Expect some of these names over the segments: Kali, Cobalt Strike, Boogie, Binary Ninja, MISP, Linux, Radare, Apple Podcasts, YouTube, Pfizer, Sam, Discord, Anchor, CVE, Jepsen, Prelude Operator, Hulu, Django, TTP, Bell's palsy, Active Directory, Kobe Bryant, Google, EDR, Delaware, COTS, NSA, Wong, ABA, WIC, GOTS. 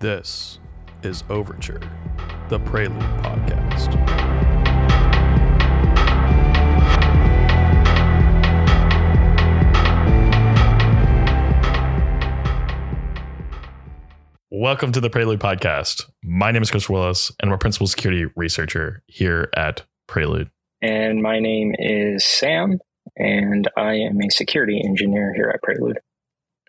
This is 0verture, the Prelude Podcast. Welcome to the Prelude Podcast. My name is Chris Willis, and I'm a Principal Security Researcher here at Prelude. And my name is Sam, and I am a Security Engineer here at Prelude.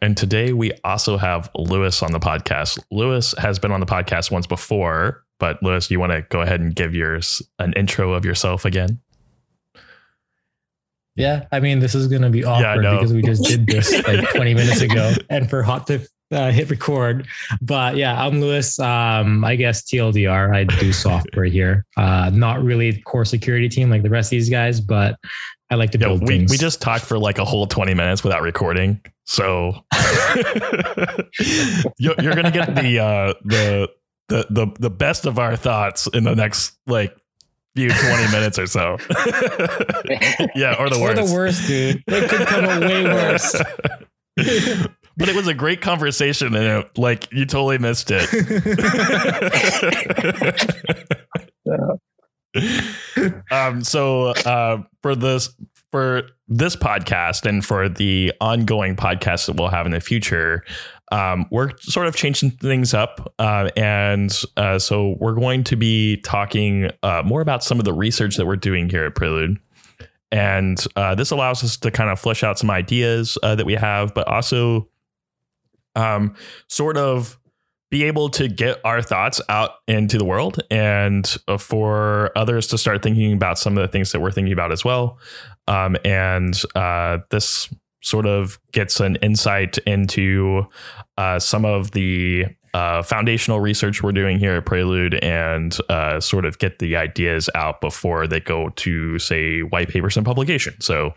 And today we also have Lewis on the podcast. Lewis has been on the podcast once before, but Lewis, do you want to go ahead and give yours an intro of yourself again? Yeah, I mean, this is going to be awkward because we just did this like 20 minutes ago and for hot to hit record. But yeah, I'm Lewis. I guess TLDR, I do software here. Not really core security team like the rest of these guys, but I like to build things. We just talked for like a whole 20 minutes without recording. So you're going to get the best of our thoughts in the next like few 20 minutes or so. Yeah. Or the worst. Or the worst, dude. It could come way worse. But it was a great conversation. And it, like, you totally missed it. For this podcast and for the ongoing podcasts that we'll have in the future, we're sort of changing things up. So we're going to be talking more about some of the research that we're doing here at Prelude. And this allows us to kind of flesh out some ideas that we have, but also sort of be able to get our thoughts out into the world and for others to start thinking about some of the things that we're thinking about as well. This sort of gets an insight into some of the foundational research we're doing here at Prelude and sort of get the ideas out before they go to, say, white papers and publication. So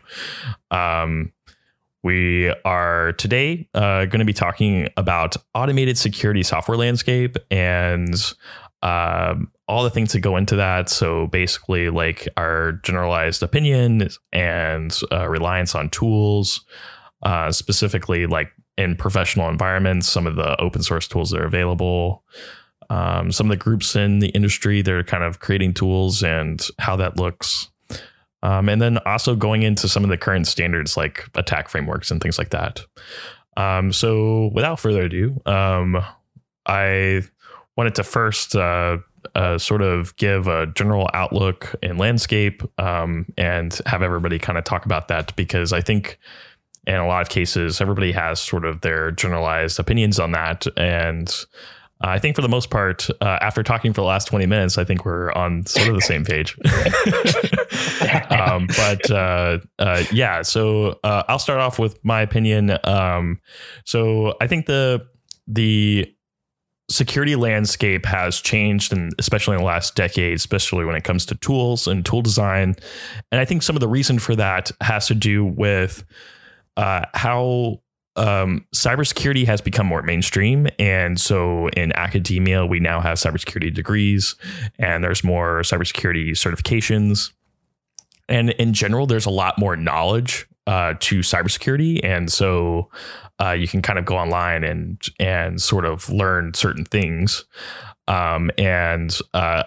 we are today going to be talking about automated security software landscape and all the things that go into that. So basically like our generalized opinion and reliance on tools, specifically like in professional environments, some of the open source tools that are available, some of the groups in the industry that are kind of creating tools and how that looks. And then also going into some of the current standards like attack frameworks and things like that. So without further ado, I wanted to first sort of give a general outlook and landscape and have everybody kind of talk about that, because I think in a lot of cases, everybody has sort of their generalized opinions on that. And I think for the most part, after talking for the last 20 minutes, I think we're on sort of the same page. So I'll start off with my opinion. So I think the security landscape has changed, and especially in the last decade, especially when it comes to tools and tool design. And I think some of the reason for that has to do with how cybersecurity has become more mainstream. And so in academia, we now have cybersecurity degrees and there's more cybersecurity certifications. And in general, there's a lot more knowledge to cybersecurity. And so you can kind of go online and sort of learn certain things. I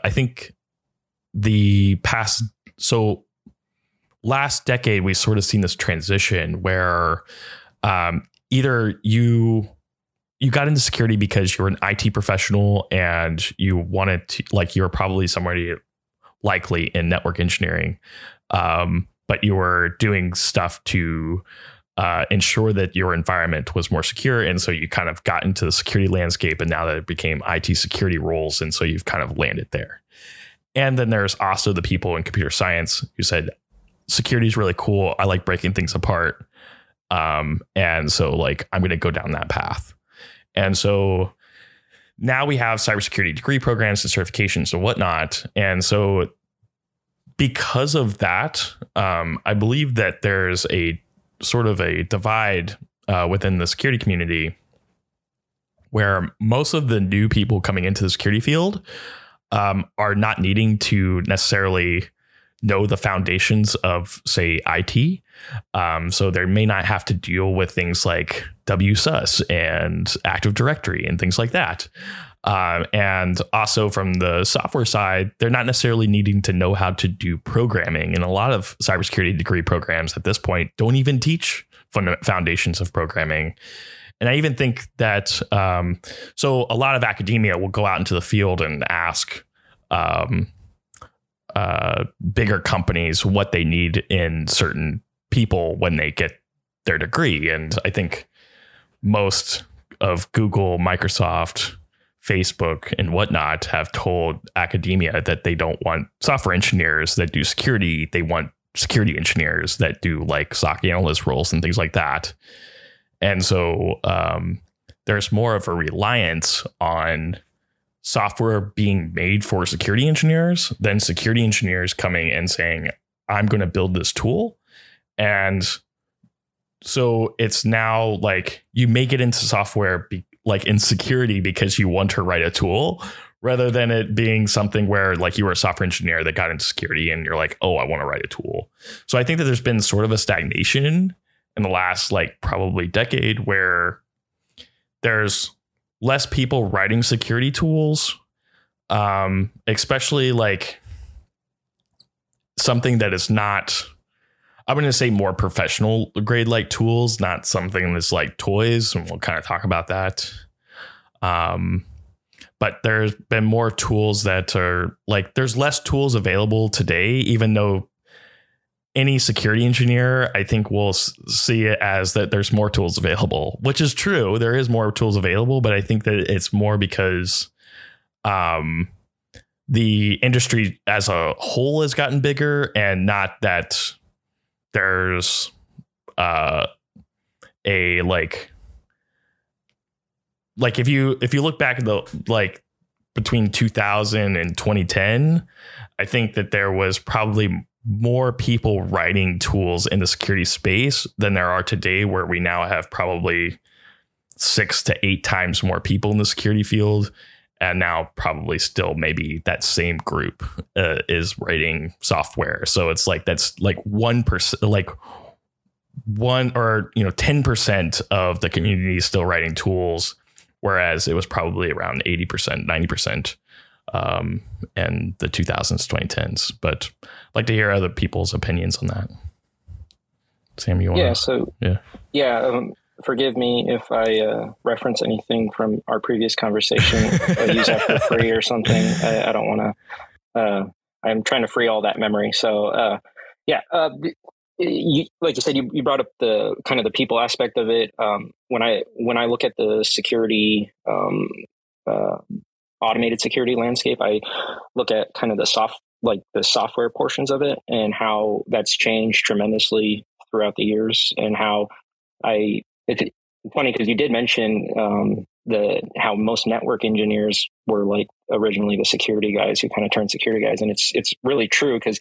think last decade, we sort of seen this transition where either you got into security because you're an IT professional and you wanted to, like, you're probably somebody likely in network engineering, but you were doing stuff to ensure that your environment was more secure. And so you kind of got into the security landscape, and now that it became IT security roles. And so you've kind of landed there. And then there's also the people in computer science who said, security is really cool. I like breaking things apart. And so like, I'm going to go down that path. And so now we have cybersecurity degree programs and certifications and whatnot. And so because of that, I believe that there's a sort of a divide within the security community where most of the new people coming into the security field are not needing to necessarily know the foundations of, say, IT. So they may not have to deal with things like WSUS and Active Directory and things like that. And also from the software side, they're not necessarily needing to know how to do programming. And a lot of cybersecurity degree programs at this point don't even teach foundations of programming. And I even think that so a lot of academia will go out into the field and ask bigger companies what they need in certain people when they get their degree. And I think most of Google, Microsoft, Facebook and whatnot have told academia that they don't want software engineers that do security. They want security engineers that do like SOC analyst roles and things like that. And so there's more of a reliance on software being made for security engineers than security engineers coming and saying, I'm going to build this tool. And so it's now like you may get into software like in security because you want to write a tool rather than it being something where like you were a software engineer that got into security and you're like, oh, I want to write a tool. So I think that there's been sort of a stagnation in the last like probably decade where there's less people writing security tools, especially like something that is not, I'm going to say more professional grade like tools, not something that's like toys. And we'll kind of talk about that. But there's been more tools that are like there's less tools available today, even though any security engineer, I think, will see it as that there's more tools available, which is true. There is more tools available, but I think that it's more because the industry as a whole has gotten bigger and not that there's a like if you look back at the like between 2000 and 2010, I think that there was probably more people writing tools in the security space than there are today, where we now have probably 6 to 8 times more people in the security field. And now probably still maybe that same group is writing software. So it's like that's like 1%, like 10% of the community is still writing tools, whereas it was probably around 80%, 90% in the 2000s, 2010s. But I'd like to hear other people's opinions on that. Sam, you want to? Forgive me if I reference anything from our previous conversation or use that for free or something. I don't want to. I'm trying to free all that memory. So, like you said, you brought up the kind of the people aspect of it. When I look at the security, automated security landscape, I look at kind of the software portions of it and how that's changed tremendously throughout the years and how it's funny because you did mention how most network engineers were like originally the security guys who kind of turned security guys, and it's really true because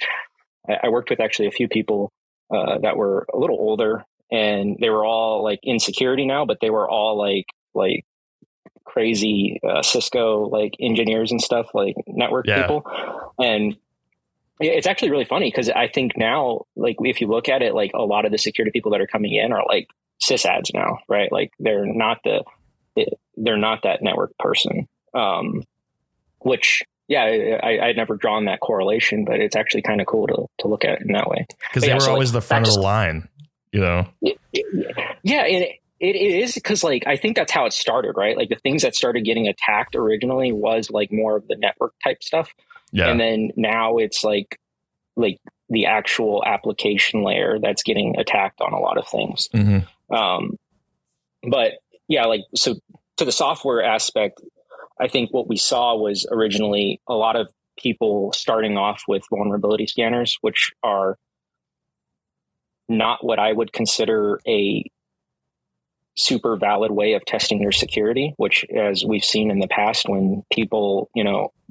I worked with actually a few people that were a little older, and they were all like in security now, but they were all like crazy Cisco like engineers and stuff, like network people, and. It's actually really funny because I think now, like, if you look at it, like a lot of the security people that are coming in are like sysads now, right? Like they're not that network person, which, I'd never drawn that correlation, but it's actually kind of cool to look at it in that way. Because they were always like, the front of the line, you know? It is because, like, I think that's how it started, right? Like the things that started getting attacked originally was like more of the network type stuff. Yeah. And then now it's like the actual application layer that's getting attacked on a lot of things. Mm-hmm. So to the software aspect, I think what we saw was originally a lot of people starting off with vulnerability scanners, which are not what I would consider a super valid way of testing your security, which as we've seen in the past when people,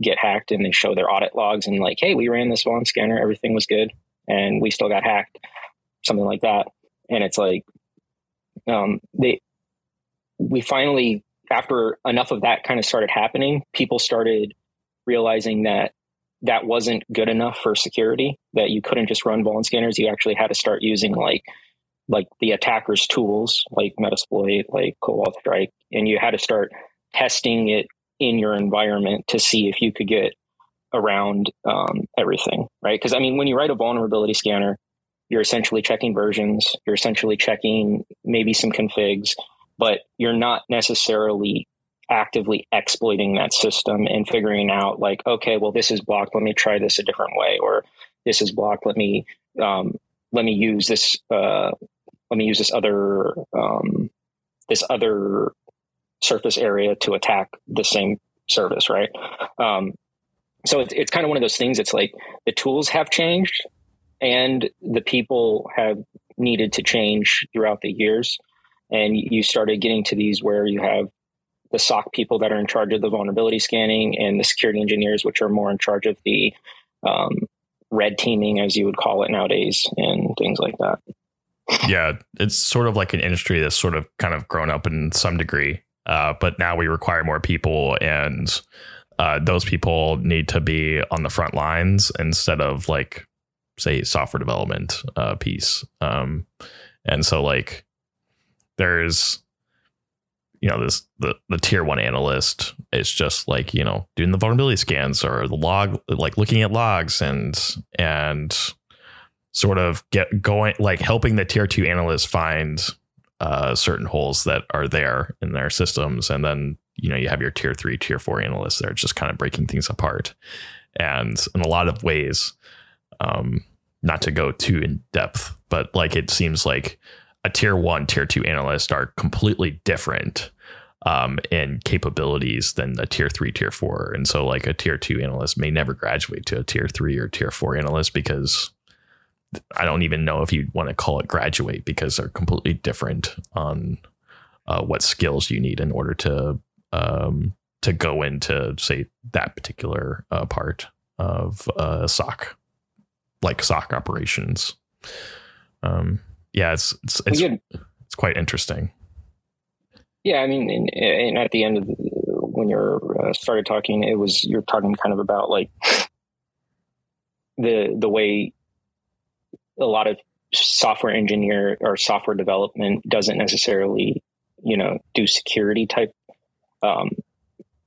get hacked and they show their audit logs and like, hey, we ran this vuln scanner, everything was good and we still got hacked, something like that. And it's like, we finally, after enough of that kind of started happening, people started realizing that that wasn't good enough for security, that you couldn't just run vuln scanners. You actually had to start using like the attacker's tools, like Metasploit, like Cobalt Strike, and you had to start testing it in your environment to see if you could get around everything, right? Because I mean, when you write a vulnerability scanner, you're essentially checking versions, you're essentially checking maybe some configs, but you're not necessarily actively exploiting that system and figuring out like, okay, well, this is blocked, let me try this a different way, or this is blocked, let me use this other surface area to attack the same service, right? So it's kind of one of those things. It's like the tools have changed and the people have needed to change throughout the years. And you started getting to these where you have the SOC people that are in charge of the vulnerability scanning and the security engineers, which are more in charge of the red teaming, as you would call it nowadays, and things like that. Yeah, it's sort of like an industry that's sort of kind of grown up in some degree. But now we require more people, and those people need to be on the front lines instead of like, say, software development piece. And so like there's, you know, this the tier one analyst is just like, you know, doing the vulnerability scans or the log, like looking at logs and sort of get going, like helping the tier two analysts find certain holes that are there in their systems. And then, you know, you have your tier three, tier four analysts that are just kind of breaking things apart. And in a lot of ways, not to go too in depth, but like it seems like a tier one, tier two analyst are completely different in capabilities than a tier three, tier four. And so like a tier two analyst may never graduate to a tier three or tier four analyst, because I don't even know if you'd want to call it graduate, because they're completely different on what skills you need in order to go into, say, that particular part of SOC, like SOC operations. Yeah, it's quite interesting. Yeah, I mean, and at the end of when you're started talking, you're talking kind of about like the way a lot of software engineer or software development doesn't necessarily, you know, do security type,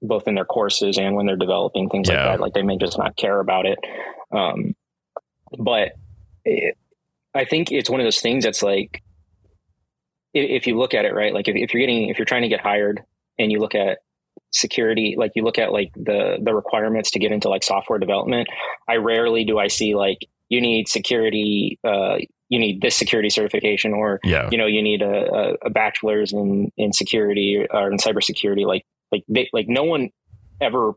both in their courses and when they're developing things like that. Like they may just not care about it. But I think it's one of those things that's like, if you look at it, right, like if you're trying to get hired and you look at security, like you look at like the requirements to get into like software development, I rarely do I see like, you need security, you need this security certification, or, you know, you need a bachelor's in security or in cybersecurity. Like no one ever,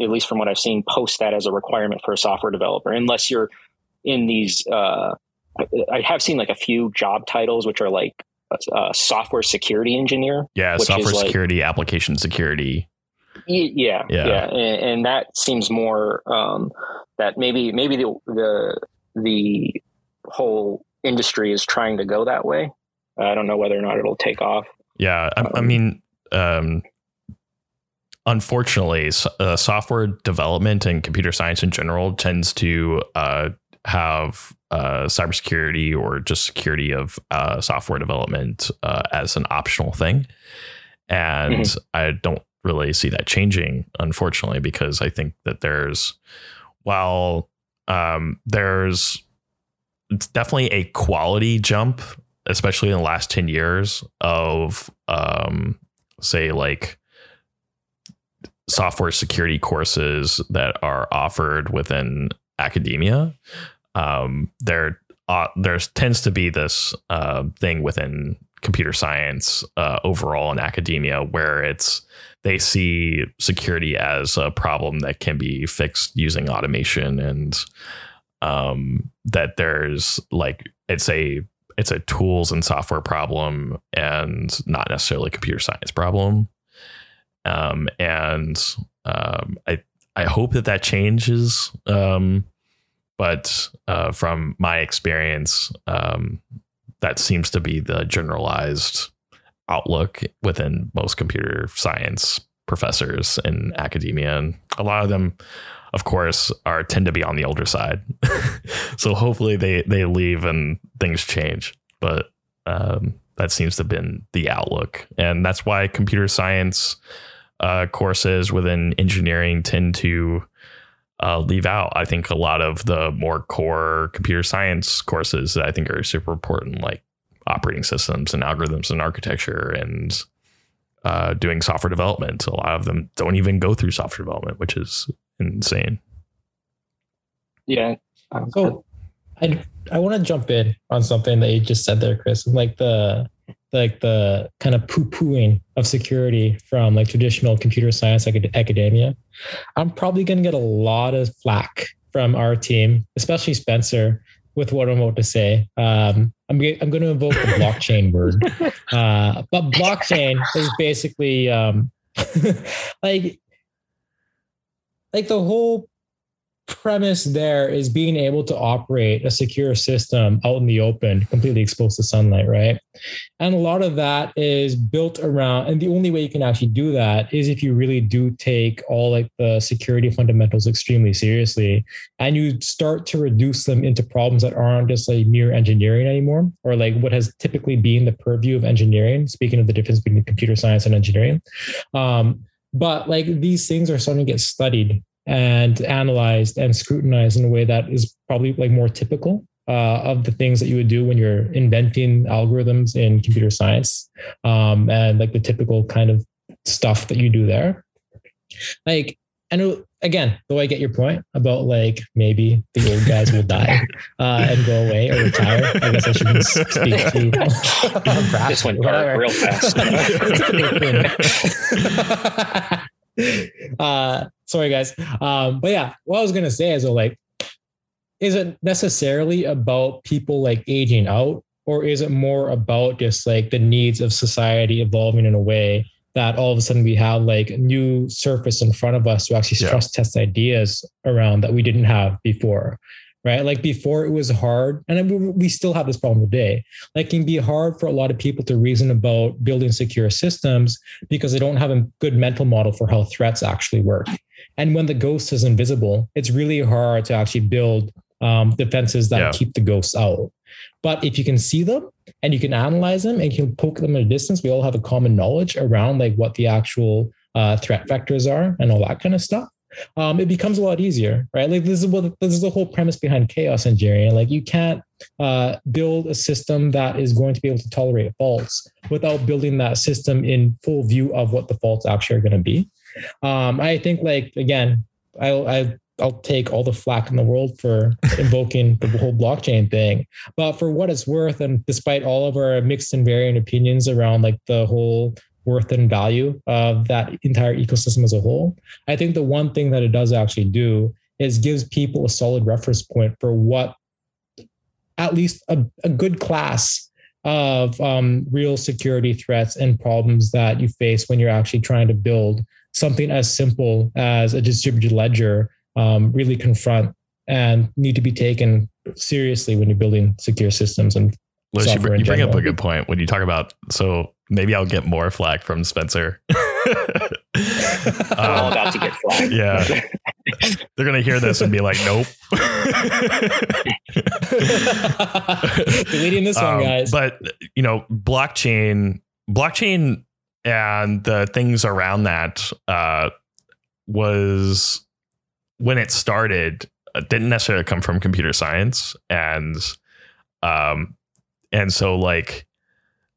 at least from what I've seen, posts that as a requirement for a software developer, unless you're in these, I have seen like a few job titles, which are like software security engineer. Yeah. Software security, like, application security. Yeah. And that seems more, that maybe the whole industry is trying to go that way. I don't know whether or not it'll take off. Yeah. I mean, unfortunately, software development and computer science in general tends to have cybersecurity or just security of software development as an optional thing. And I don't really see that changing, unfortunately, because I think that it's definitely a quality jump, especially in the last 10 years of, say, like software security courses that are offered within academia. There tends to be this thing within computer science overall in academia where they see security as a problem that can be fixed using automation, and that there's like it's a tools and software problem and not necessarily a computer science problem. I hope that changes. But from my experience, that seems to be the generalized outlook within most computer science professors in academia. And a lot of them, of course, are tend to be on the older side. So hopefully they leave and things change. But that seems to have been the outlook. And that's why computer science courses within engineering tend to leave out, I think, a lot of the more core computer science courses that I think are super important, like operating systems and algorithms and architecture and doing software development. A lot of them don't even go through software development, which is insane. Yeah. So I want to jump in on something that you just said there, Chris, like the kind of poo-pooing of security from like traditional computer science academia. I'm probably going to get a lot of flack from our team, especially Spencer, with what I'm about to say. I'm going to invoke the blockchain word. But blockchain is basically like the whole premise there is being able to operate a secure system out in the open, completely exposed to sunlight, right? And a lot of that is built around, and the only way you can actually do that is if you really do take all like the security fundamentals extremely seriously, and you start to reduce them into problems that aren't just like mere engineering anymore, or like what has typically been the purview of engineering, speaking of the difference between computer science and engineering. But like these things are starting to get studied and analyzed and scrutinized in a way that is probably like more typical of the things that you would do when you're inventing algorithms in computer science, and like the typical kind of stuff that you do there. Like, and again, though I get your point about like maybe the old guys will die and go away or retire. I guess I shouldn't speak to this one real fast. Sorry guys. But yeah, what I was gonna say is like, is it necessarily about people like aging out, or is it more about just like the needs of society evolving in a way that all of a sudden we have like a new surface in front of us to actually stress test ideas around that we didn't have before, right? Like before it was hard, and we still have this problem today. Like it can be hard for a lot of people to reason about building secure systems because they don't have a good mental model for how threats actually work. And when the ghost is invisible, it's really hard to actually build defenses that keep the ghosts out. But if you can see them and you can analyze them and you can poke them at a distance, we all have a common knowledge around like what the actual threat vectors are and all that kind of stuff. It becomes a lot easier, right? Like this is the whole premise behind chaos engineering. Like you can't build a system that is going to be able to tolerate faults without building that system in full view of what the faults actually are going to be. I think, like, again, I'll take all the flack in the world for invoking the whole blockchain thing, but for what it's worth, and despite all of our mixed and varying opinions around like the whole worth and value of that entire ecosystem as a whole, I think the one thing that it does actually do is gives people a solid reference point for what at least a good class of real security threats and problems that you face when you're actually trying to build something as simple as a distributed ledger really confront and need to be taken seriously when you're building secure systems and Liz, you bring up a good point when you talk about, so maybe I'll get more flack from Spencer. I'm all about to get flack. Yeah. They're going to hear this and be like, nope. Deleting this one, guys. But, you know, blockchain and the things around that was, when it started, didn't necessarily come from computer science. And so like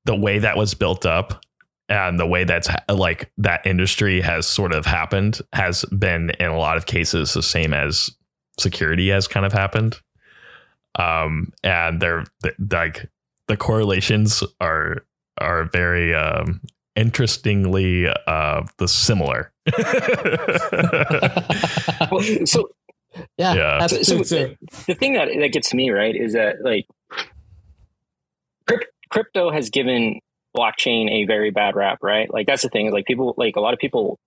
the way that was built up and the way that's like that industry has sort of happened has been in a lot of cases the same as security has kind of happened. And they're like the correlations are very interestingly similar. So the thing that gets me right is that like crypto has given blockchain a very bad rap, right? Like that's the thing. Like people, like a lot of people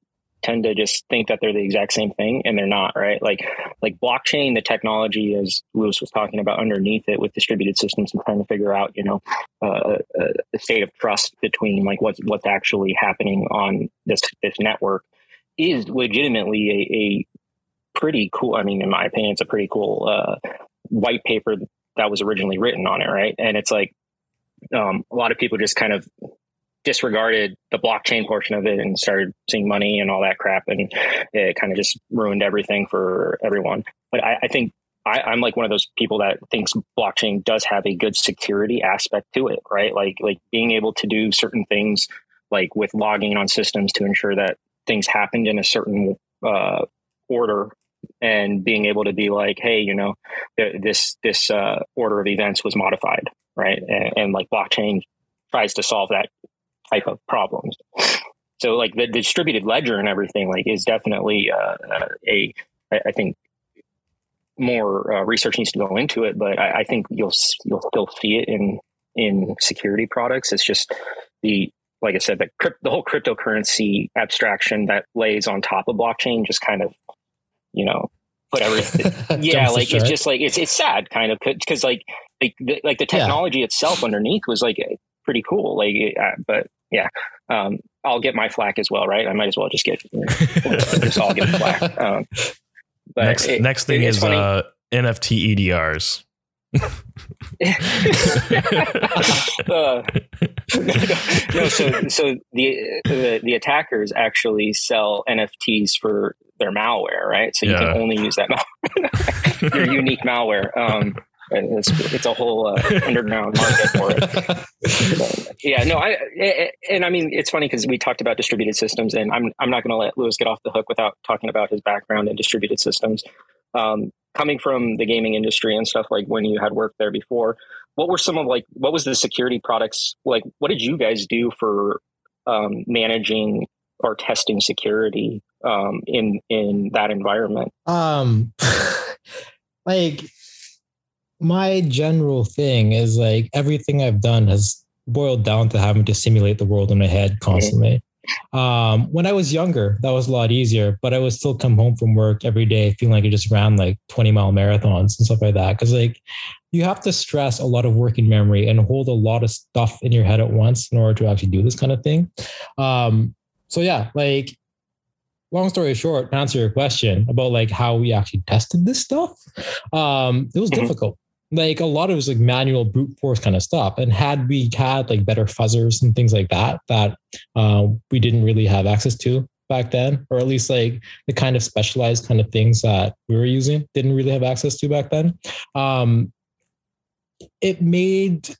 tend to just think that they're the exact same thing, and they're not, right? Like blockchain, the technology, as Lewis was talking about, underneath it with distributed systems and trying to figure out, you know, a state of trust between like what's actually happening on this network is legitimately a pretty cool. I mean, in my opinion, it's a pretty cool white paper that was originally written on it, right? And it's like a lot of people just kind of disregarded the blockchain portion of it and started seeing money and all that crap, and it kind of just ruined everything for everyone. But I think I'm like one of those people that thinks blockchain does have a good security aspect to it, right? Like being able to do certain things, like with logging on systems to ensure that things happened in a certain order, and being able to be like, hey, you know, this order of events was modified, right? And like blockchain tries to solve that type of problems. So like the distributed ledger and everything like is definitely I think more research needs to go into it, but I think you'll still see it in security products. It's just like I said, the whole cryptocurrency abstraction that lays on top of blockchain just kind of, you know, put everything. Yeah, like it's just like it's sad kind of, because like the technology itself underneath was like pretty cool. But yeah, I'll get my flack as well, right? I might as well just get just all get flack. But next thing is NFT EDRs. No, so the attackers actually sell NFTs for their malware, right? So you can only use that malware, your unique malware. And it's a whole underground market for it. But, yeah, no, I mean, it's funny because we talked about distributed systems, and I'm not going to let Lewis get off the hook without talking about his background in distributed systems. Coming from the gaming industry and stuff, like when you had worked there before, what was the security products like? What did you guys do for managing or testing security in that environment? Like, my general thing is like everything I've done has boiled down to having to simulate the world in my head constantly. Mm-hmm. When I was younger, that was a lot easier, but I would still come home from work every day feeling like I just ran like 20-mile marathons and stuff like that. Cause like you have to stress a lot of working memory and hold a lot of stuff in your head at once in order to actually do this kind of thing. So yeah, like long story short, to answer your question about like how we actually tested this stuff, it was difficult. Like a lot of it was like manual brute force kind of stuff. And had we had like better fuzzers and things like that we didn't really have access to back then, or at least like the kind of specialized kind of things that we were using didn't really have access to back then. It made,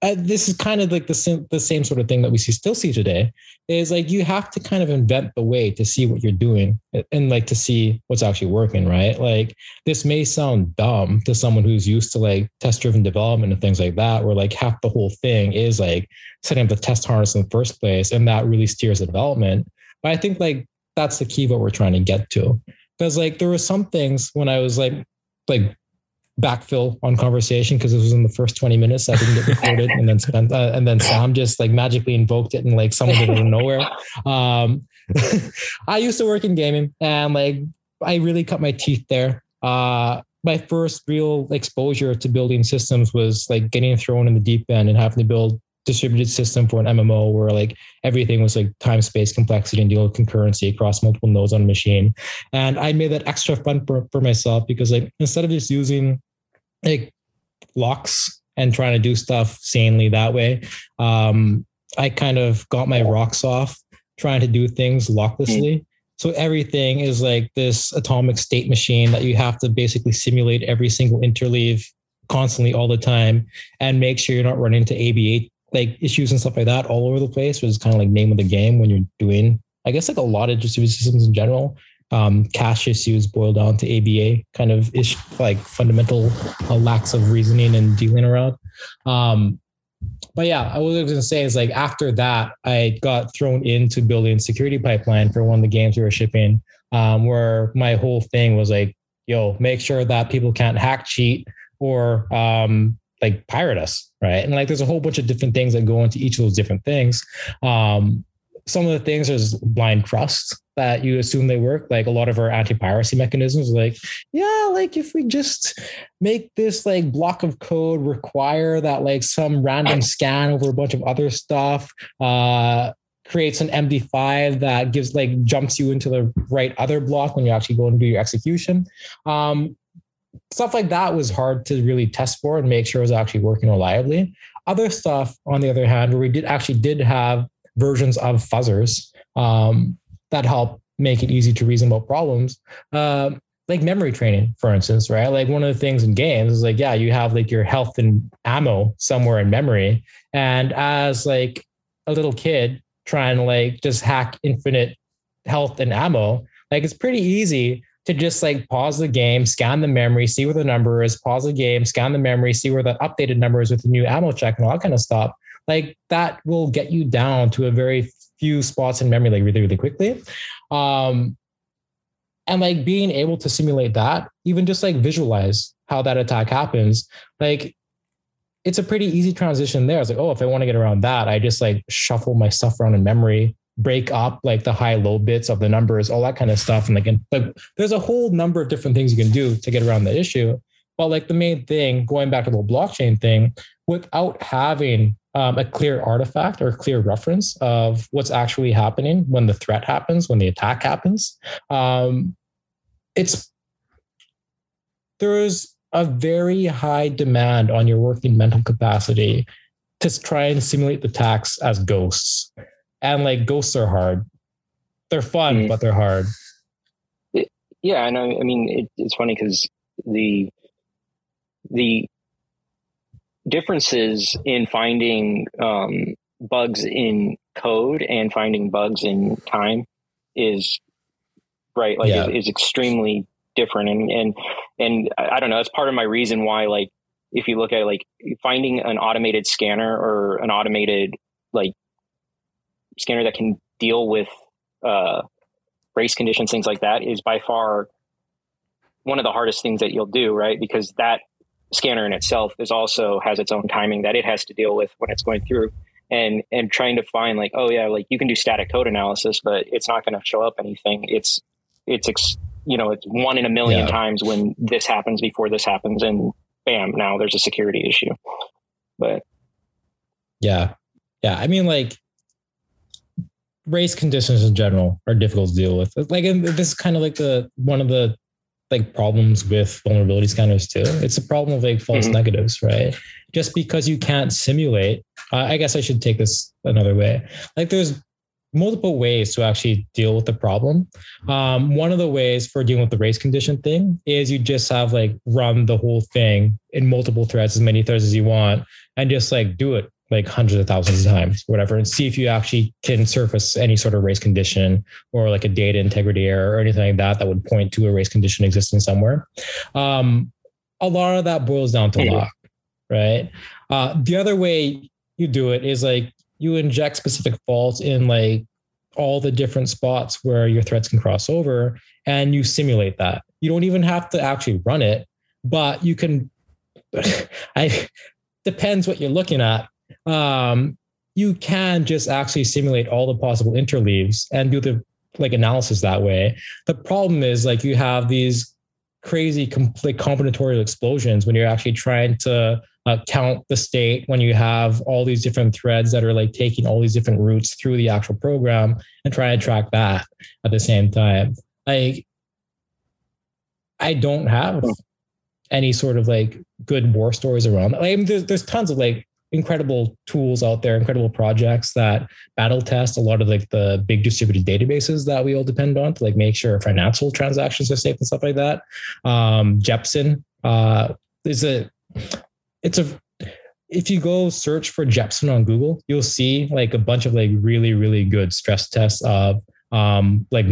this is kind of like the same sort of thing that we still see today, is like, you have to kind of invent the way to see what you're doing and like to see what's actually working, right? Like this may sound dumb to someone who's used to like test driven development and things like that, where like half the whole thing is like setting up the test harness in the first place. And that really steers the development. But I think like, that's the key of what we're trying to get to. Cause like, there were some things when I was like, backfill on conversation because it was in the first 20 minutes that didn't get recorded and then Sam just like magically invoked it and like someone did it out of nowhere. I used to work in gaming and like I really cut my teeth there. My first real exposure to building systems was like getting thrown in the deep end and having to build distributed system for an MMO where like everything was like time, space, complexity, and deal with concurrency across multiple nodes on a machine. And I made that extra fun for myself because like, instead of just using like blocks and trying to do stuff sanely that way, I kind of got my rocks off trying to do things locklessly. So everything is like this atomic state machine that you have to basically simulate every single interleave constantly all the time and make sure you're not running into ABA like issues and stuff like that all over the place, which is kind of like name of the game when you're doing, I guess, like a lot of distributed systems in general. Cache issues boil down to ABA kind of ish, like fundamental lacks of reasoning and dealing around. But yeah, what I was going to say is like, after that, I got thrown into building security pipeline for one of the games we were shipping, where my whole thing was like, yo, make sure that people can't hack, cheat, or like pirate us, right? And like there's a whole bunch of different things that go into each of those different things. Some of the things is blind trust that you assume they work. Like a lot of our anti-piracy mechanisms, like, yeah, like if we just make this like block of code require that like some random scan over a bunch of other stuff, creates an MD5 that gives like jumps you into the right other block when you actually go and do your execution. Stuff like that was hard to really test for and make sure it was actually working reliably. Other stuff, on the other hand, where we did have versions of fuzzers that help make it easy to reason about problems, like memory training, for instance, right? Like one of the things in games is like, yeah, you have like your health and ammo somewhere in memory. And as like a little kid trying to like just hack infinite health and ammo, like it's pretty easy to just like pause the game, scan the memory, see where the number is, pause the game, scan the memory, see where the updated number is with the new ammo check and all that kind of stuff. Like that will get you down to a very few spots in memory, like really, really quickly. And like being able to simulate that, even just like visualize how that attack happens, like it's a pretty easy transition there. It's like, oh, if I want to get around that, I just like shuffle my stuff around in memory, break up like the high low bits of the numbers, all that kind of stuff. And like there's a whole number of different things you can do to get around the issue. But like the main thing, going back to the blockchain thing, without having a clear artifact or a clear reference of what's actually happening when the threat happens, when the attack happens, there's a very high demand on your working mental capacity to try and simulate the attacks as ghosts. And like ghosts are hard. They're fun, but they're hard. Yeah, and I mean it's funny because the differences in finding bugs in code and finding bugs in time is right. Like is extremely different. And I don't know, that's part of my reason why, like, if you look at like finding an automated scanner or an automated like scanner that can deal with race conditions, things like that is by far one of the hardest things that you'll do. Right. Because that scanner in itself is also has its own timing that it has to deal with when it's going through, and trying to find like, oh yeah, like you can do static code analysis, but it's not going to show up anything. It's one in a million times when this happens before this happens, and bam, now there's a security issue. But yeah. I mean, like race conditions in general are difficult to deal with. Like, and this is kind of like one of the like problems with vulnerability scanners too. It's a problem of like false negatives, right? Just because you can't simulate, I guess I should take this another way. Like there's multiple ways to actually deal with the problem. One of the ways for dealing with the race condition thing is you just have like run the whole thing in multiple threads, as many threads as you want, and just like do it like hundreds of thousands of times, whatever, and see if you actually can surface any sort of race condition or like a data integrity error or anything like that would point to a race condition existing somewhere. A lot of that boils down to lock, right? The other way you do it is like you inject specific faults in like all the different spots where your threads can cross over, and you simulate that. You don't even have to actually run it, but you can, depends what you're looking at. You can just actually simulate all the possible interleaves and do the like analysis that way. The problem is like you have these crazy combinatorial explosions when you're actually trying to count the state, when you have all these different threads that are like taking all these different routes through the actual program and try and track that at the same time. Like I don't have any sort of like good war stories around that. Like, I mean, there's tons of like incredible tools out there, incredible projects that battle test a lot of like the big distributed databases that we all depend on to like make sure financial transactions are safe and stuff like that. Jepsen if you go search for Jepsen on Google, you'll see like a bunch of like really, really good stress tests of like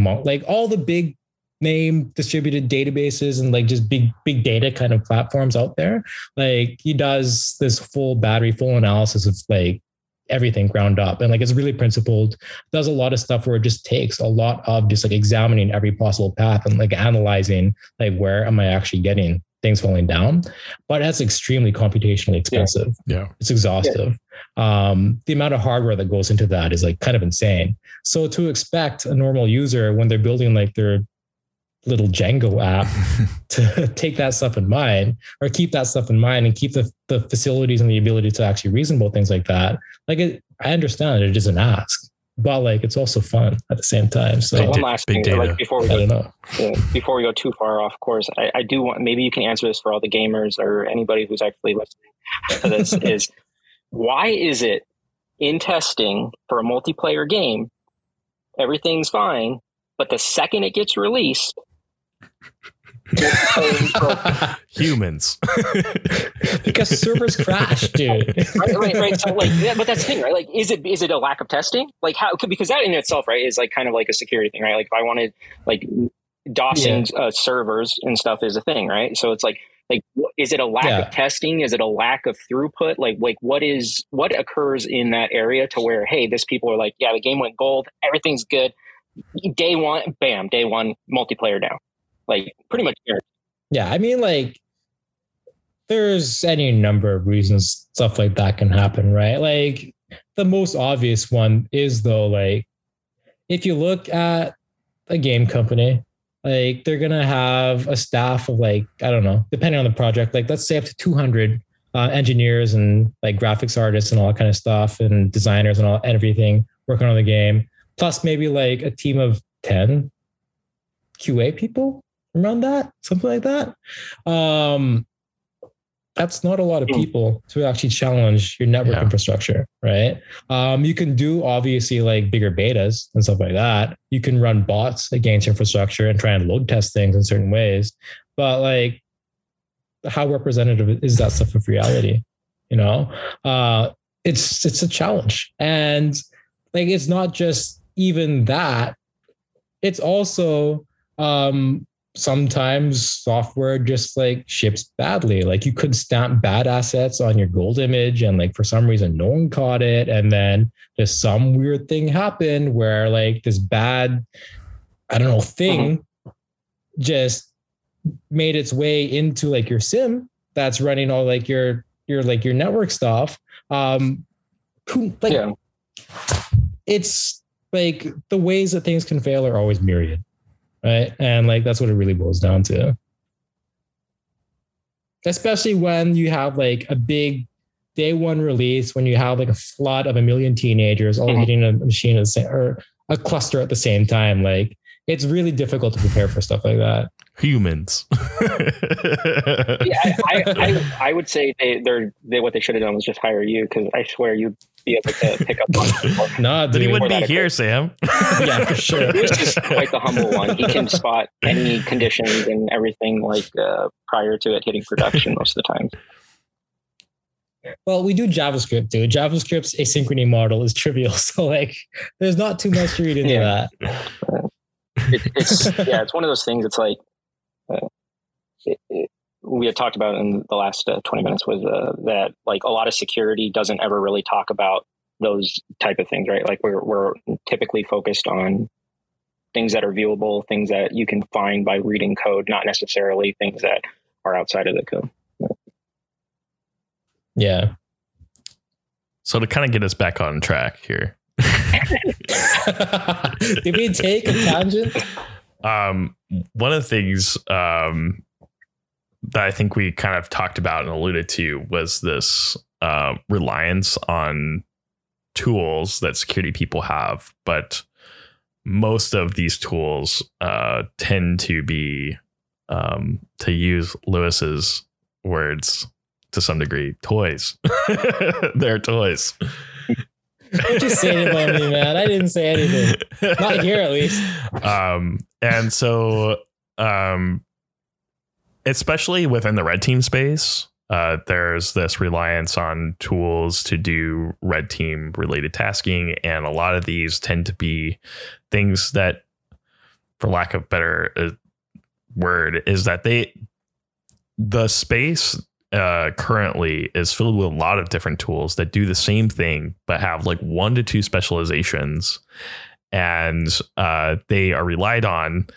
all the big name distributed databases and like just big data kind of platforms out there. Like he does this full analysis of like everything ground up, and like it's really principled, does a lot of stuff where it just takes a lot of just like examining every possible path and like analyzing like where am I actually getting things falling down. But that's extremely computationally expensive. Yeah. It's exhaustive. Yeah. The amount of hardware that goes into that is like kind of insane. So to expect a normal user when they're building like their little Django app to take that stuff in mind or keep that stuff in mind and keep the facilities and the ability to actually reason about things like that. Like I understand it. It is an ask. but like it's also fun at the same time. So one last thing, like before we go too far off course, I do want, maybe you can answer this for all the gamers or anybody who's actually listening to this, is why is it in testing for a multiplayer game, everything's fine, but the second it gets released, humans because servers crash, dude. Right. So like, yeah, but that's the thing, right? Like, is it a lack of testing? Like, how? Because that in itself, right, is like kind of like a security thing, right? Like, if I wanted like DOSing servers and stuff is a thing, right? So it's like, is it a lack of testing? Is it a lack of throughput? Like what occurs in that area to where, hey, this people are like, yeah, the game went gold, everything's good. Day one, bam, day one, multiplayer down. Like pretty much. Yeah. I mean, like there's any number of reasons stuff like that can happen, right? Like the most obvious one is though, like if you look at a game company, like they're going to have a staff of like, I don't know, depending on the project, like let's say up to 200 engineers and like graphics artists and all that kind of stuff and designers and all everything working on the game. Plus maybe like a team of 10 QA people. Around that, something like that. That's not a lot of people to actually challenge your network infrastructure, right? You can do obviously like bigger betas and stuff like that. You can run bots against infrastructure and try and load test things in certain ways. But like, how representative is that stuff of reality? You know, it's a challenge, and like it's not just even that. It's also sometimes software just like ships badly. Like you could stamp bad assets on your gold image and like for some reason no one caught it, and then just some weird thing happened where like this bad thing just made its way into like your sim that's running all like your network stuff. It's like the ways that things can fail are always myriad. Right. And like, that's what it really boils down to. Especially when you have like a big day one release, when you have like a flood of 1 million teenagers all hitting a machine at the same, or a cluster at the same time. Like it's really difficult to prepare for stuff like that. Humans. I would say what they should have done was just hire you, because I swear you'd be able to pick up on. No, dude, he wouldn't be here, Sam. Yeah, for sure. He's just quite the humble one. He can spot any conditions and everything like prior to it hitting production most of the time. Well, we do JavaScript, dude. JavaScript's asynchrony model is trivial, so like, there's not too much to read into that. It's one of those things. It's like we had talked about in the last 20 minutes was that like a lot of security doesn't ever really talk about those type of things, right? Like we're typically focused on things that are viewable, things that you can find by reading code, not necessarily things that are outside of the code. Yeah. So to kind of get us back on track here. Did we take a tangent? One of the things that I think we kind of talked about and alluded to was this reliance on tools that security people have, but most of these tools tend to be, to use Lewis's words to some degree, toys. They're toys. Don't you say it about me, man. I didn't say anything. Not here, at least. And so, especially within the red team space, there's this reliance on tools to do red team related tasking. And a lot of these tend to be things that, for lack of better word, is that the space currently is filled with a lot of different tools that do the same thing, but have like 1 to 2 specializations, and they are relied on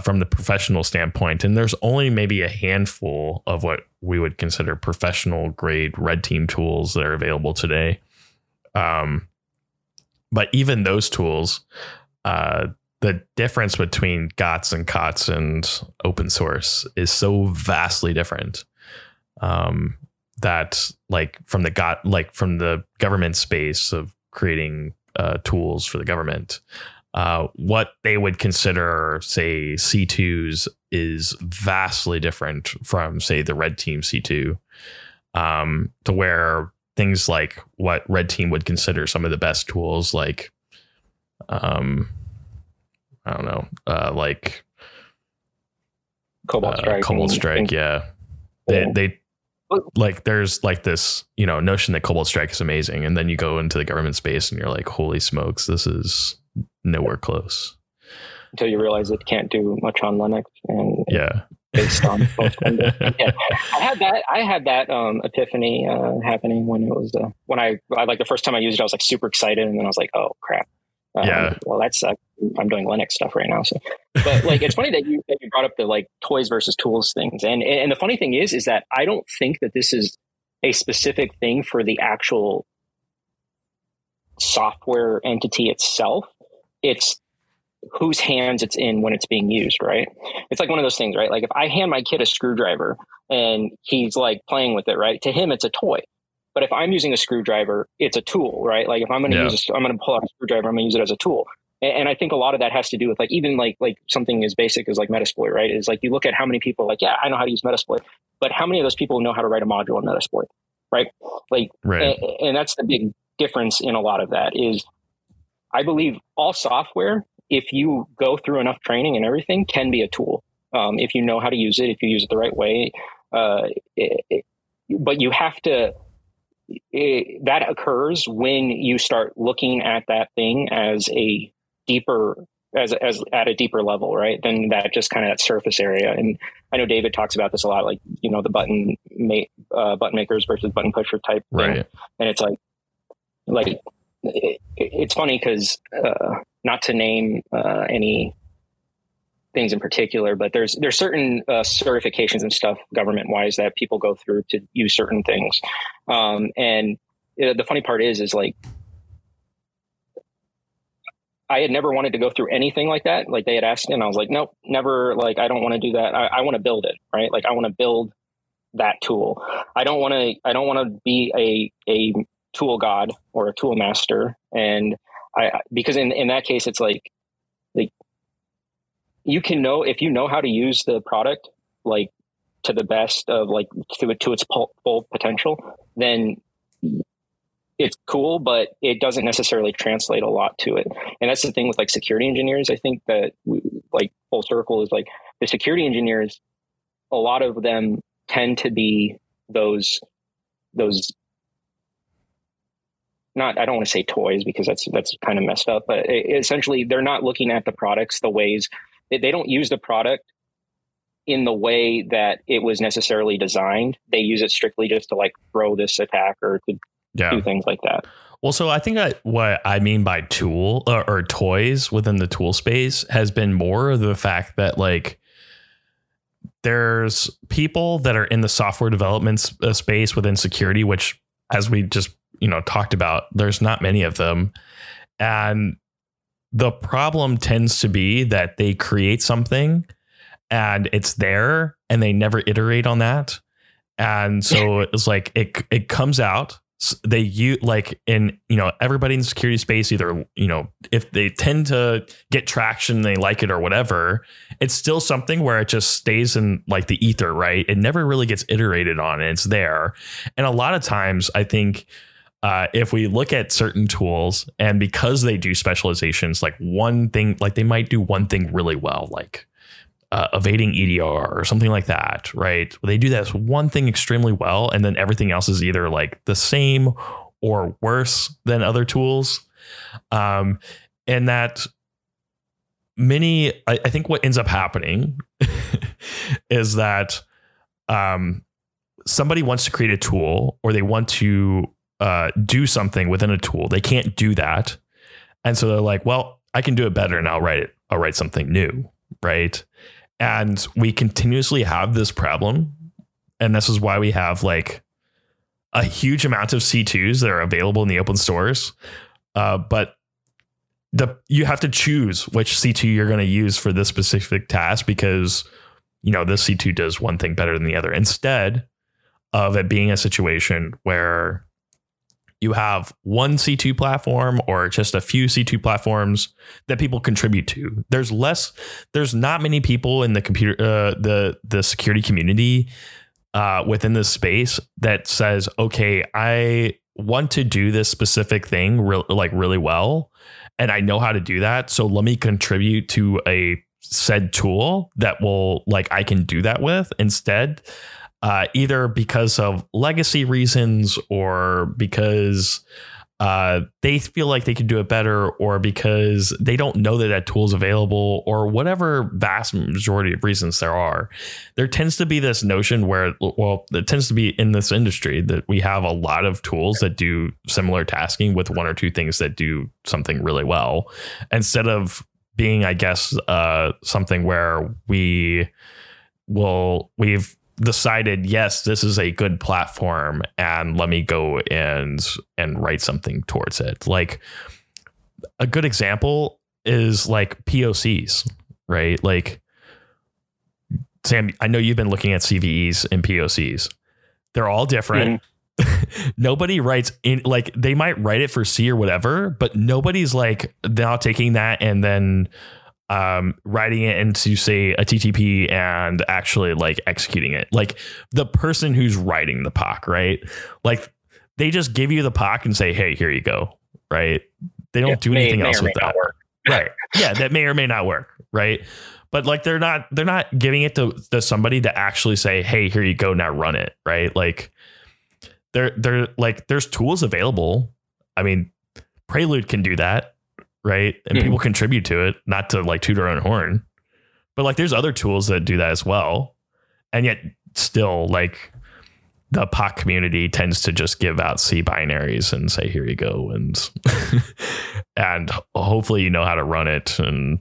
from the professional standpoint. And there's only maybe a handful of what we would consider professional grade red team tools that are available today. But even those tools, the difference between GOTS and COTS and open source is so vastly different. That like from the government space of creating tools for the government. What they would consider, say, C2s is vastly different from, say, the red team C2, to where things like what red team would consider some of the best tools, like, I don't know, like Cobalt Strike. Cobalt Strike, yeah. They like, there's like this, you know, notion that Cobalt Strike is amazing, and then you go into the government space and you're like, holy smokes, this is nowhere close. Until you realize it can't do much on Linux, and yeah, based on yeah. I had that epiphany happening when it was when I like the first time I used it, I was like super excited, and then I was like, oh crap. Well, that sucks. I'm doing Linux stuff right now. So, but like, it's funny that you brought up the like toys versus tools things. And the funny thing is that I don't think that this is a specific thing for the actual software entity itself. It's whose hands it's in when it's being used, right? It's like one of those things, right? Like if I hand my kid a screwdriver and he's like playing with it, right? To him, it's a toy. But if I'm using a screwdriver, it's a tool, right? Like if I'm going to I'm going to pull out a screwdriver, I'm going to use it as a tool. And I think a lot of that has to do with like, even like something as basic as like Metasploit, right? Is like, you look at how many people are like, yeah, I know how to use Metasploit, but how many of those people know how to write a module in Metasploit, right? Like, right. And that's the big difference in a lot of that is, I believe all software, if you go through enough training and everything, can be a tool. If you know how to use it, if you use it the right way, but you have to. That occurs when you start looking at that thing as a deeper, as at a deeper level, right? Than that just kind of that surface area. And I know David talks about this a lot, like, you know, the button makers versus button pusher type thing. Right. And it's like it's funny because not to name any things in particular, but there's certain certifications and stuff government wise that people go through to use certain things. And the funny part is like, I had never wanted to go through anything like that. Like they had asked, and I was like, nope, never. Like, I don't want to do that. I want to build it, right? Like I want to build that tool. I don't want to be a tool god or a tool master. And because in that case, it's like, you can know if you know how to use the product like to the best of like to its full potential, then it's cool, but it doesn't necessarily translate a lot to it. And that's the thing with like security engineers. I think that like full circle is like the security engineers, a lot of them tend to be those not, I don't want to say toys because that's kind of messed up, but essentially they're not looking at the products the ways. They don't use the product in the way that it was necessarily designed. They use it strictly just to like throw this attack or to do things like that. Well, so I think what I mean by tool or toys within the tool space has been more of the fact that like there's people that are in the software development space within security, which as we just, you know, talked about, there's not many of them. And the problem tends to be that they create something and it's there and they never iterate on that. And so it's like it comes out. They everybody in the security space, either, you know, if they tend to get traction, they like it or whatever, it's still something where it just stays in like the ether, right? It never really gets iterated on and it's there. And a lot of times I think if we look at certain tools, and because they do specializations, like one thing, like they might do one thing really well, like evading EDR or something like that, right? They do that one thing extremely well, and then everything else is either like the same or worse than other tools. And that many, I think what ends up happening is that somebody wants to create a tool, or they want to do something within a tool. They can't do that. And so they're like, well, I can do it better and I'll write it. I'll write something new. Right. And we continuously have this problem. And this is why we have like a huge amount of C2s that are available in the open source. But you have to choose which C2 you're going to use for this specific task, because, you know, this C2 does one thing better than the other, instead of it being a situation where you have one C2 platform or just a few C2 platforms that people contribute to. There's not many people in the computer, the security community within this space that says, okay, I want to do this specific thing really well, and I know how to do that. So let me contribute to a said tool that will I can do that with instead. Either because of legacy reasons or because they feel like they can do it better, or because they don't know that tool is available, or whatever vast majority of reasons there are. There tends to be this notion where, it tends to be in this industry that we have a lot of tools that do similar tasking with one or two things that do something really well, instead of being, I guess, something where we've decided, yes, this is a good platform, and let me go and write something towards it. Like, a good example is POCs, right? Sam, I know you've been looking at CVEs and POCs. They're all different. Mm-hmm. Nobody writes in, they might write it for C or whatever, but nobody's now taking that and then writing it into, say, a TTP and actually executing it. The person who's writing the POC, right? They just give you the POC and say, hey, here you go, right? They don't do anything else with that. Right. Yeah, that may or may not work, right? But they're not giving it to somebody to actually say, hey, here you go, now run it, right? There's tools available. I mean, Prelude can do that, right? And people contribute to it, not to toot our own horn, but there's other tools that do that as well. And yet still the POC community tends to just give out C binaries and say, here you go. And, and hopefully you know how to run it and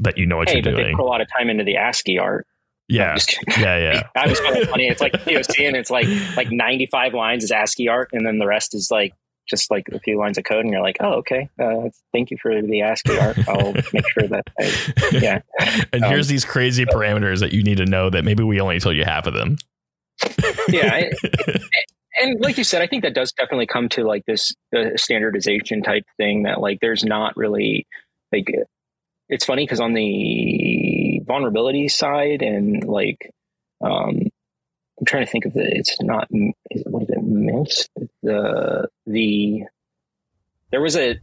that you know what you're doing. They put a lot of time into the ASCII art. Yeah. Yeah. I was kind of funny. It's POC and it's 95 lines is ASCII art. And then the rest is just a few lines of code, and you're oh, okay. Thank you for the ASCII art. I'll make sure that And here's these crazy parameters that you need to know that maybe we only told you half of them. Yeah. And like you said, I think that does definitely come to this standardization type thing that there's not really it's funny because on the vulnerability side and I'm trying to think of MISP? There was a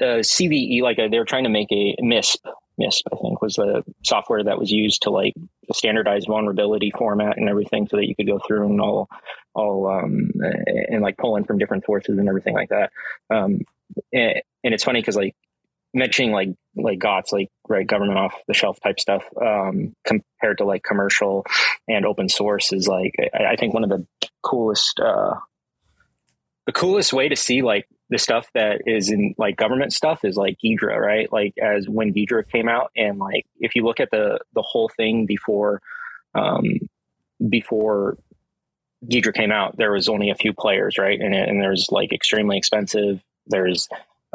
CVE, they were trying to make a MISP, I think was the software that was used to standardize vulnerability format and everything so that you could go through and all and pull in from different sources and everything like that. And it's funny because mentioning GOTS, government off the shelf type stuff, compared to commercial and open source is I think one of the coolest, way to see the stuff that is in government stuff is Ghidra, right? As when Ghidra came out, and if you look at the whole thing before Ghidra came out, there was only a few players, right? And there's extremely expensive. There's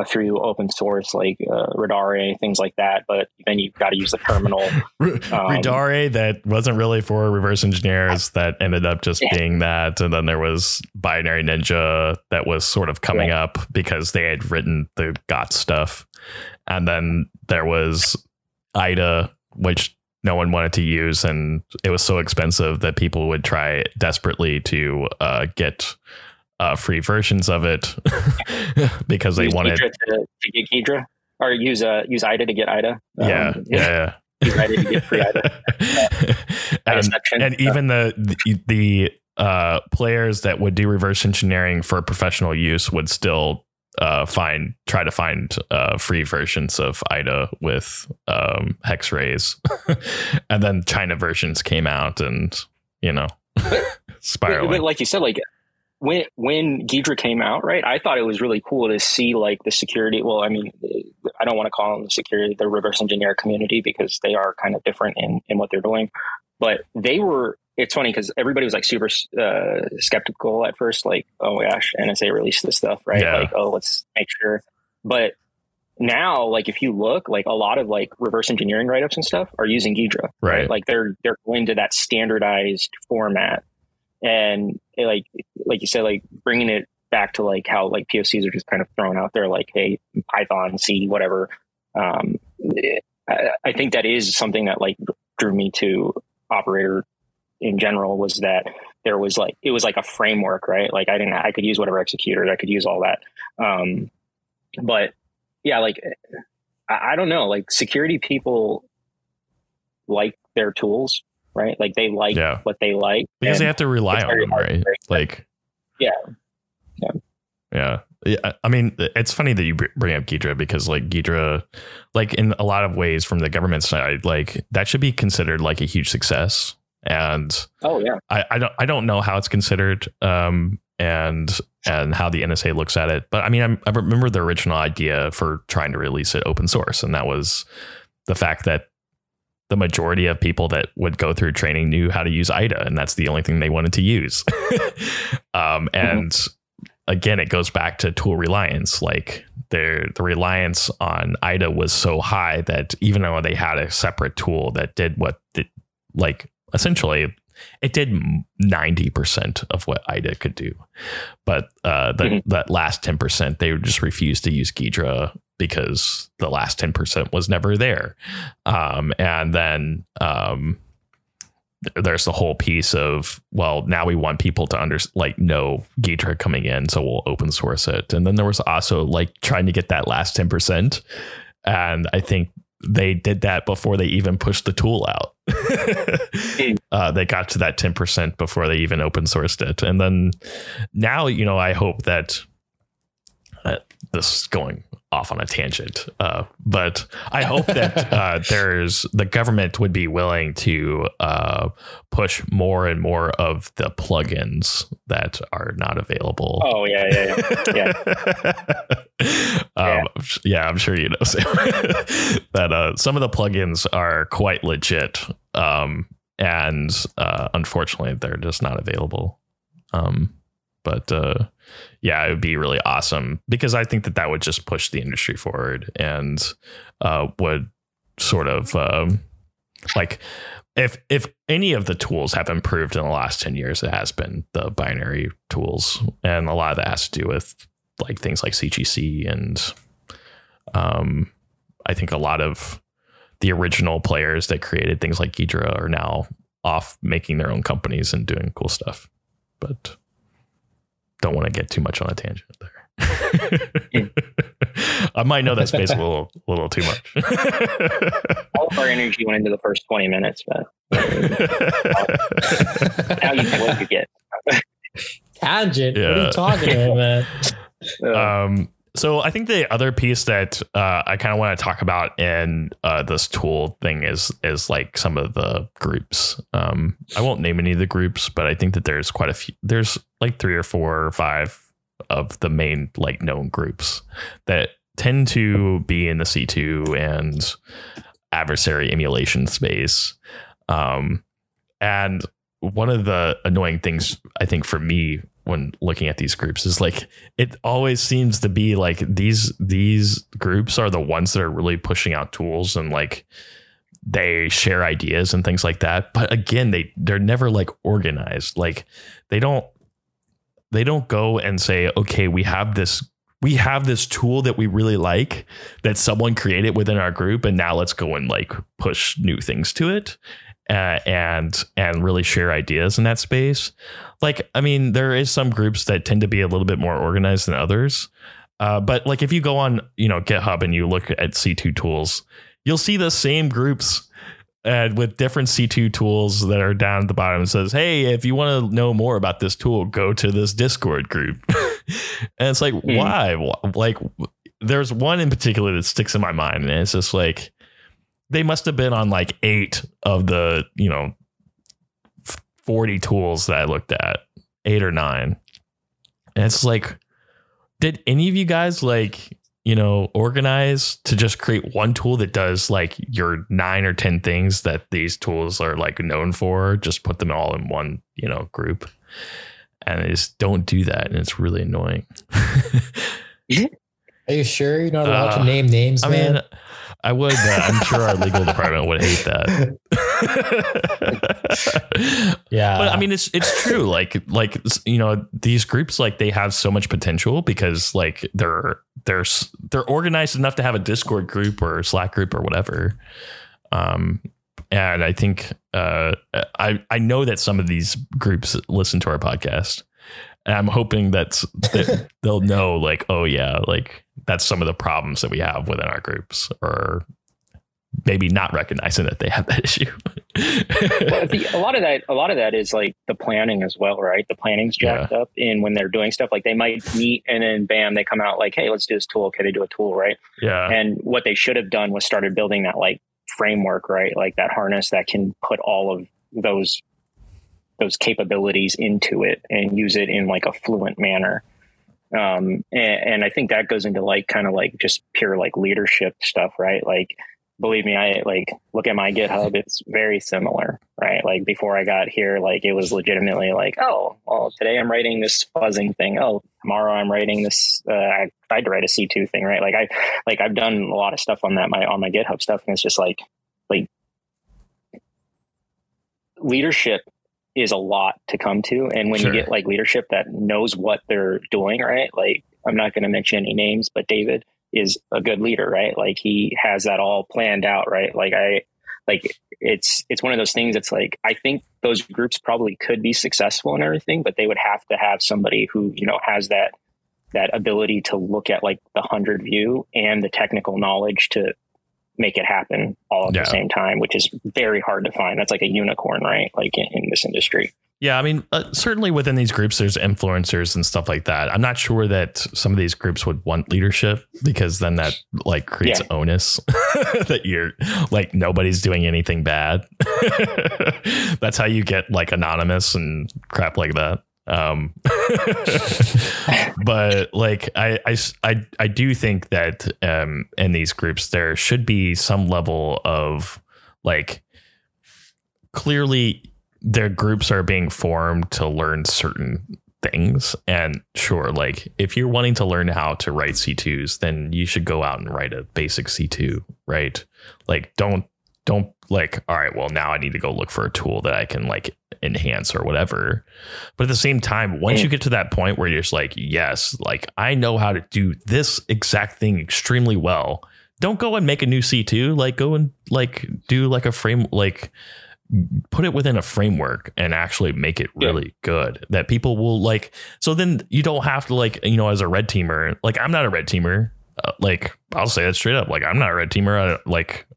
through open source Radare, things like that, but then you've got to use the terminal. Radare that wasn't really for reverse engineers, that ended up just being that, and then there was Binary Ninja that was sort of coming up because they had written the GOTS stuff, and then there was IDA, which no one wanted to use, and it was so expensive that people would try desperately to get free versions of it because they wanted to get Ghidra, or use IDA to get IDA. Use IDA to get free IDA. And even the players that would do reverse engineering for professional use would still find free versions of IDA with hex rays, and then China versions came out, and spiraling. But like you said, When Ghidra came out, right, I thought it was really cool to see the security. Well, I mean, I don't want to call them the reverse engineer community, because they are kind of different in what they're doing. But they were. It's funny because everybody was super skeptical at first, oh my gosh, NSA released this stuff, right? Yeah. Let's make sure. But now, if you look, a lot of reverse engineering write ups and stuff are using Ghidra, right? They're going to that standardized format. And bringing it back to like how like POCs are just kind of thrown out there, like, hey, Python, C, whatever. I think that is something that like drew me to operator in general, was that there was like, it was like a framework, right? Like I could use whatever executors, I could use all that. But yeah, like, I don't know, like security people like their tools, right? Like they like what they like. Because they have to rely on them, right? Like, Yeah. I mean, it's funny that you bring up Ghidra, because like Ghidra, like in a lot of ways from the government side, like that should be considered like a huge success. And I don't know how it's considered and how the NSA looks at it. But I mean, I remember the original idea for trying to release it open source. And that was the fact that the majority of people that would go through training knew how to use IDA. And that's the only thing they wanted to use. Again, it goes back to tool reliance. Like the reliance on IDA was so high that even though they had a separate tool that did essentially, it did 90% of what IDA could do. But that last 10%, they just refused to use Ghidra because the last 10% was never there. And then there's the whole piece of, well, now we want people to know Ghidra coming in, so we'll open source it. And then there was also like trying to get that last 10%. And I think they did that before they even pushed the tool out. They got to that 10% before they even open sourced it. And then now, you know, I hope that this is going off on a tangent, but I hope that the government would be willing to push more and more of the plugins that are not available. Oh I'm sure you know that some of the plugins are quite legit, and unfortunately they're just not available. But it would be really awesome, because I think that would just push the industry forward, and would sort of if any of the tools have improved in the last 10 years, it has been the binary tools. And a lot of that has to do with like things like CGC. And I think a lot of the original players that created things like Ghidra are now off making their own companies and doing cool stuff. But don't want to get too much on a tangent there. I might know that space a little too much. All of our energy went into the first 20 minutes, but now you know what you get. Tangent? Yeah. What are you talking about, man? So I think the other piece that I kind of want to talk about in this tool thing is like some of the groups. I won't name any of the groups, but I think that there's quite a few. There's like 3 or 4 or 5 of the main like known groups that tend to be in the C2 and adversary emulation space. And one of the annoying things, I think, for me when looking at these groups is like, it always seems to be like these groups are the ones that are really pushing out tools, and like they share ideas and things like that. But again, they're never like organized. Like they don't go and say, okay, we have this tool that we really like that someone created within our group, and now let's go and like push new things to it. And really share ideas in that space. Like, I mean, there is some groups that tend to be a little bit more organized than others. But like if you go on, you know, GitHub and you look at C2 tools, you'll see the same groups with different C2 tools that are down at the bottom. It says, hey, if you want to know more about this tool, go to this Discord group. And it's like, why? Like there's one in particular that sticks in my mind, and it's just like, they must have been on like 8 of the, you know, 40 tools that I looked at, 8 or 9. And it's like, did any of you guys like, you know, organize to just create one tool that does like your 9 or 10 things that these tools are like known for? Just put them all in one, you know, group. And they just don't do that. And it's really annoying. Are you sure you're not allowed to name names, man? I mean, I would. I'm sure our legal department would hate that. Yeah. But I mean, it's true. Like, you know, these groups, like, they have so much potential because, like, they're organized enough to have a Discord group or Slack group or whatever. And I think I know that some of these groups listen to our podcast. And I'm hoping that they'll know, like, oh, yeah, like, that's some of the problems that we have within our groups, or maybe not recognizing that they have that issue. Well, a lot of that is like the planning as well, right? The planning's jacked up. And when they're doing stuff, like, they might meet and then bam, they come out like, hey, let's do this tool. Okay, they do a tool, right? Yeah. And what they should have done was started building that, like, framework, right? Like that harness that can put all of those capabilities into it and use it in like a fluent manner. And I think that goes into like kind of like just pure like leadership stuff, right? Like, believe me, I like look at my GitHub, it's very similar, right? Like before I got here, like it was legitimately like, oh, well, today I'm writing this fuzzing thing. Oh, tomorrow I'm writing this. I tried to write a C2 thing, right? Like I've done a lot of stuff on that, on my GitHub stuff. And it's just like leadership is a lot to come to. And when you get like leadership that knows what they're doing, right? Like, I'm not going to mention any names, but David is a good leader, right? Like he has that all planned out, right? Like it's one of those things that's like, I think those groups probably could be successful and everything, but they would have to have somebody who, you know, has that ability to look at like the 100 view and the technical knowledge to make it happen all at the same time, which is very hard to find. That's like a unicorn, right? Like in this industry. Yeah, I mean, certainly within these groups, there's influencers and stuff like that. I'm not sure that some of these groups would want leadership, because then that like creates onus that you're like, nobody's doing anything bad. That's how you get like anonymous and crap like that. But like, I do think that in these groups, there should be some level of like, clearly, their groups are being formed to learn certain things. And sure, like if you're wanting to learn how to write C2s, then you should go out and write a basic C2, right? Like don't like, all right, well, now I need to go look for a tool that I can like enhance or whatever. But at the same time, once you get to that point where you're just like, yes, like I know how to do this exact thing extremely well, don't go and make a new C2, like go and like do like a frame, like put it within a framework and actually make it really good that people will like. So then you don't have to like, you know, as a red teamer, like I'm not a red teamer, like I'll say that straight up. Like I'm not a red teamer.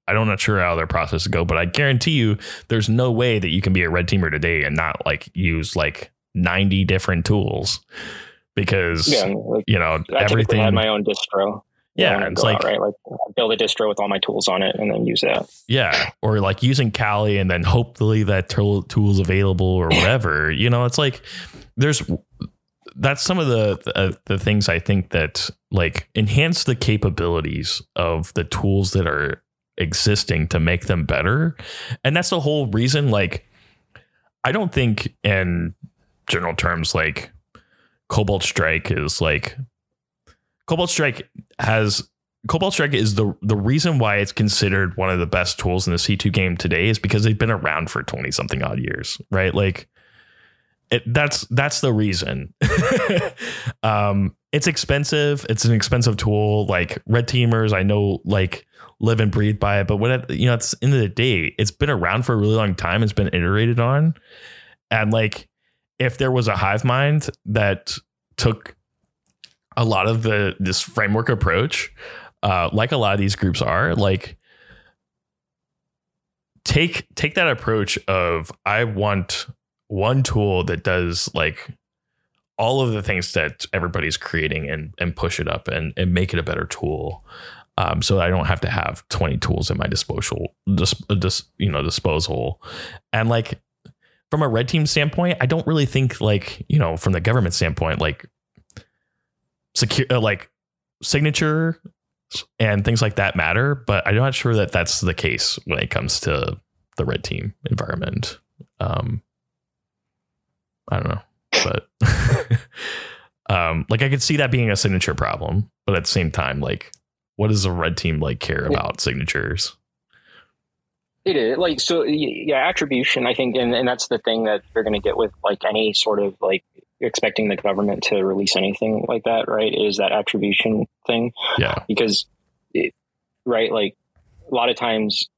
I'm not sure how their process go, but I guarantee you there's no way that you can be a red teamer today and not like use like 90 different tools, because like, you know, everything. I had my own distro. Yeah, it's like, out, right? Like build a distro with all my tools on it and then use that. Yeah, or like using Kali and then hopefully that tool's available or whatever. You know, it's like that's some of the things I think that like enhance the capabilities of the tools that are existing to make them better. And that's the whole reason, like, I don't think in general terms, like Cobalt Strike is the reason why it's considered one of the best tools in the C2 game today, is because they've been around for 20 something odd years, right? Like that's the reason. It's expensive. It's an expensive tool. Like red teamers, I know, like live and breathe by it, but at the end of the day, it's been around for a really long time. It's been iterated on. And like, if there was a hive mind that took a lot of this framework approach, like a lot of these groups are, like take that approach of, I want one tool that does like all of the things that everybody's creating and push it up and make it a better tool. So I don't have to have 20 tools at my disposal. And like, from a red team standpoint, I don't really think like, you know, from the government standpoint, like, secure, like signature and things like that matter, but I'm not sure that that's the case when it comes to the red team environment. I don't know, but like I could see that being a signature problem, but at the same time, like what does the red team like care about signatures? It is like, so yeah, attribution, I think, and that's the thing that you're going to get with like any sort of like expecting the government to release anything like that, right? Is that attribution thing. Yeah. Because, right, like a lot of times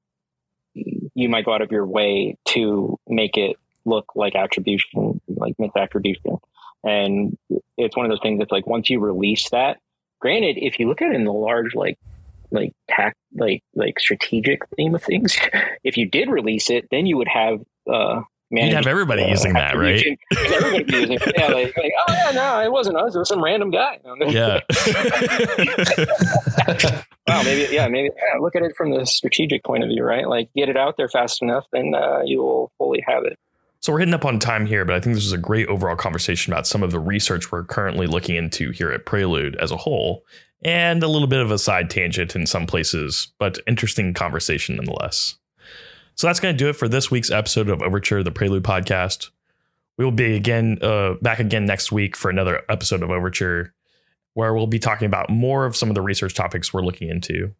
you might go out of your way to make it look like attribution, like misattribution. And it's one of those things that's like, once you release that, granted, if you look at it in the large, like strategic theme of things, if you did release it, then you would have, you'd have everybody using that, right? Everybody using it. Yeah, like, oh yeah, no, it wasn't us. It was some random guy. Yeah. Wow, maybe, look at it from the strategic point of view, right? Like, get it out there fast enough, then you will fully have it. So we're hitting up on time here, but I think this is a great overall conversation about some of the research we're currently looking into here at Prelude as a whole, and a little bit of a side tangent in some places, but interesting conversation nonetheless. So that's going to do it for this week's episode of 0verture, the Prelude podcast. We will be back again next week for another episode of 0verture, where we'll be talking about more of some of the research topics we're looking into.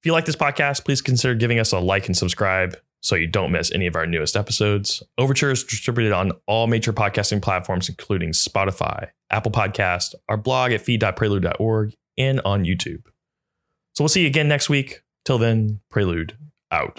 If you like this podcast, please consider giving us a like and subscribe, so you don't miss any of our newest episodes. 0verture is distributed on all major podcasting platforms, including Spotify, Apple Podcast, our blog at feed.prelude.org, and on YouTube. So we'll see you again next week. Till then, Prelude out.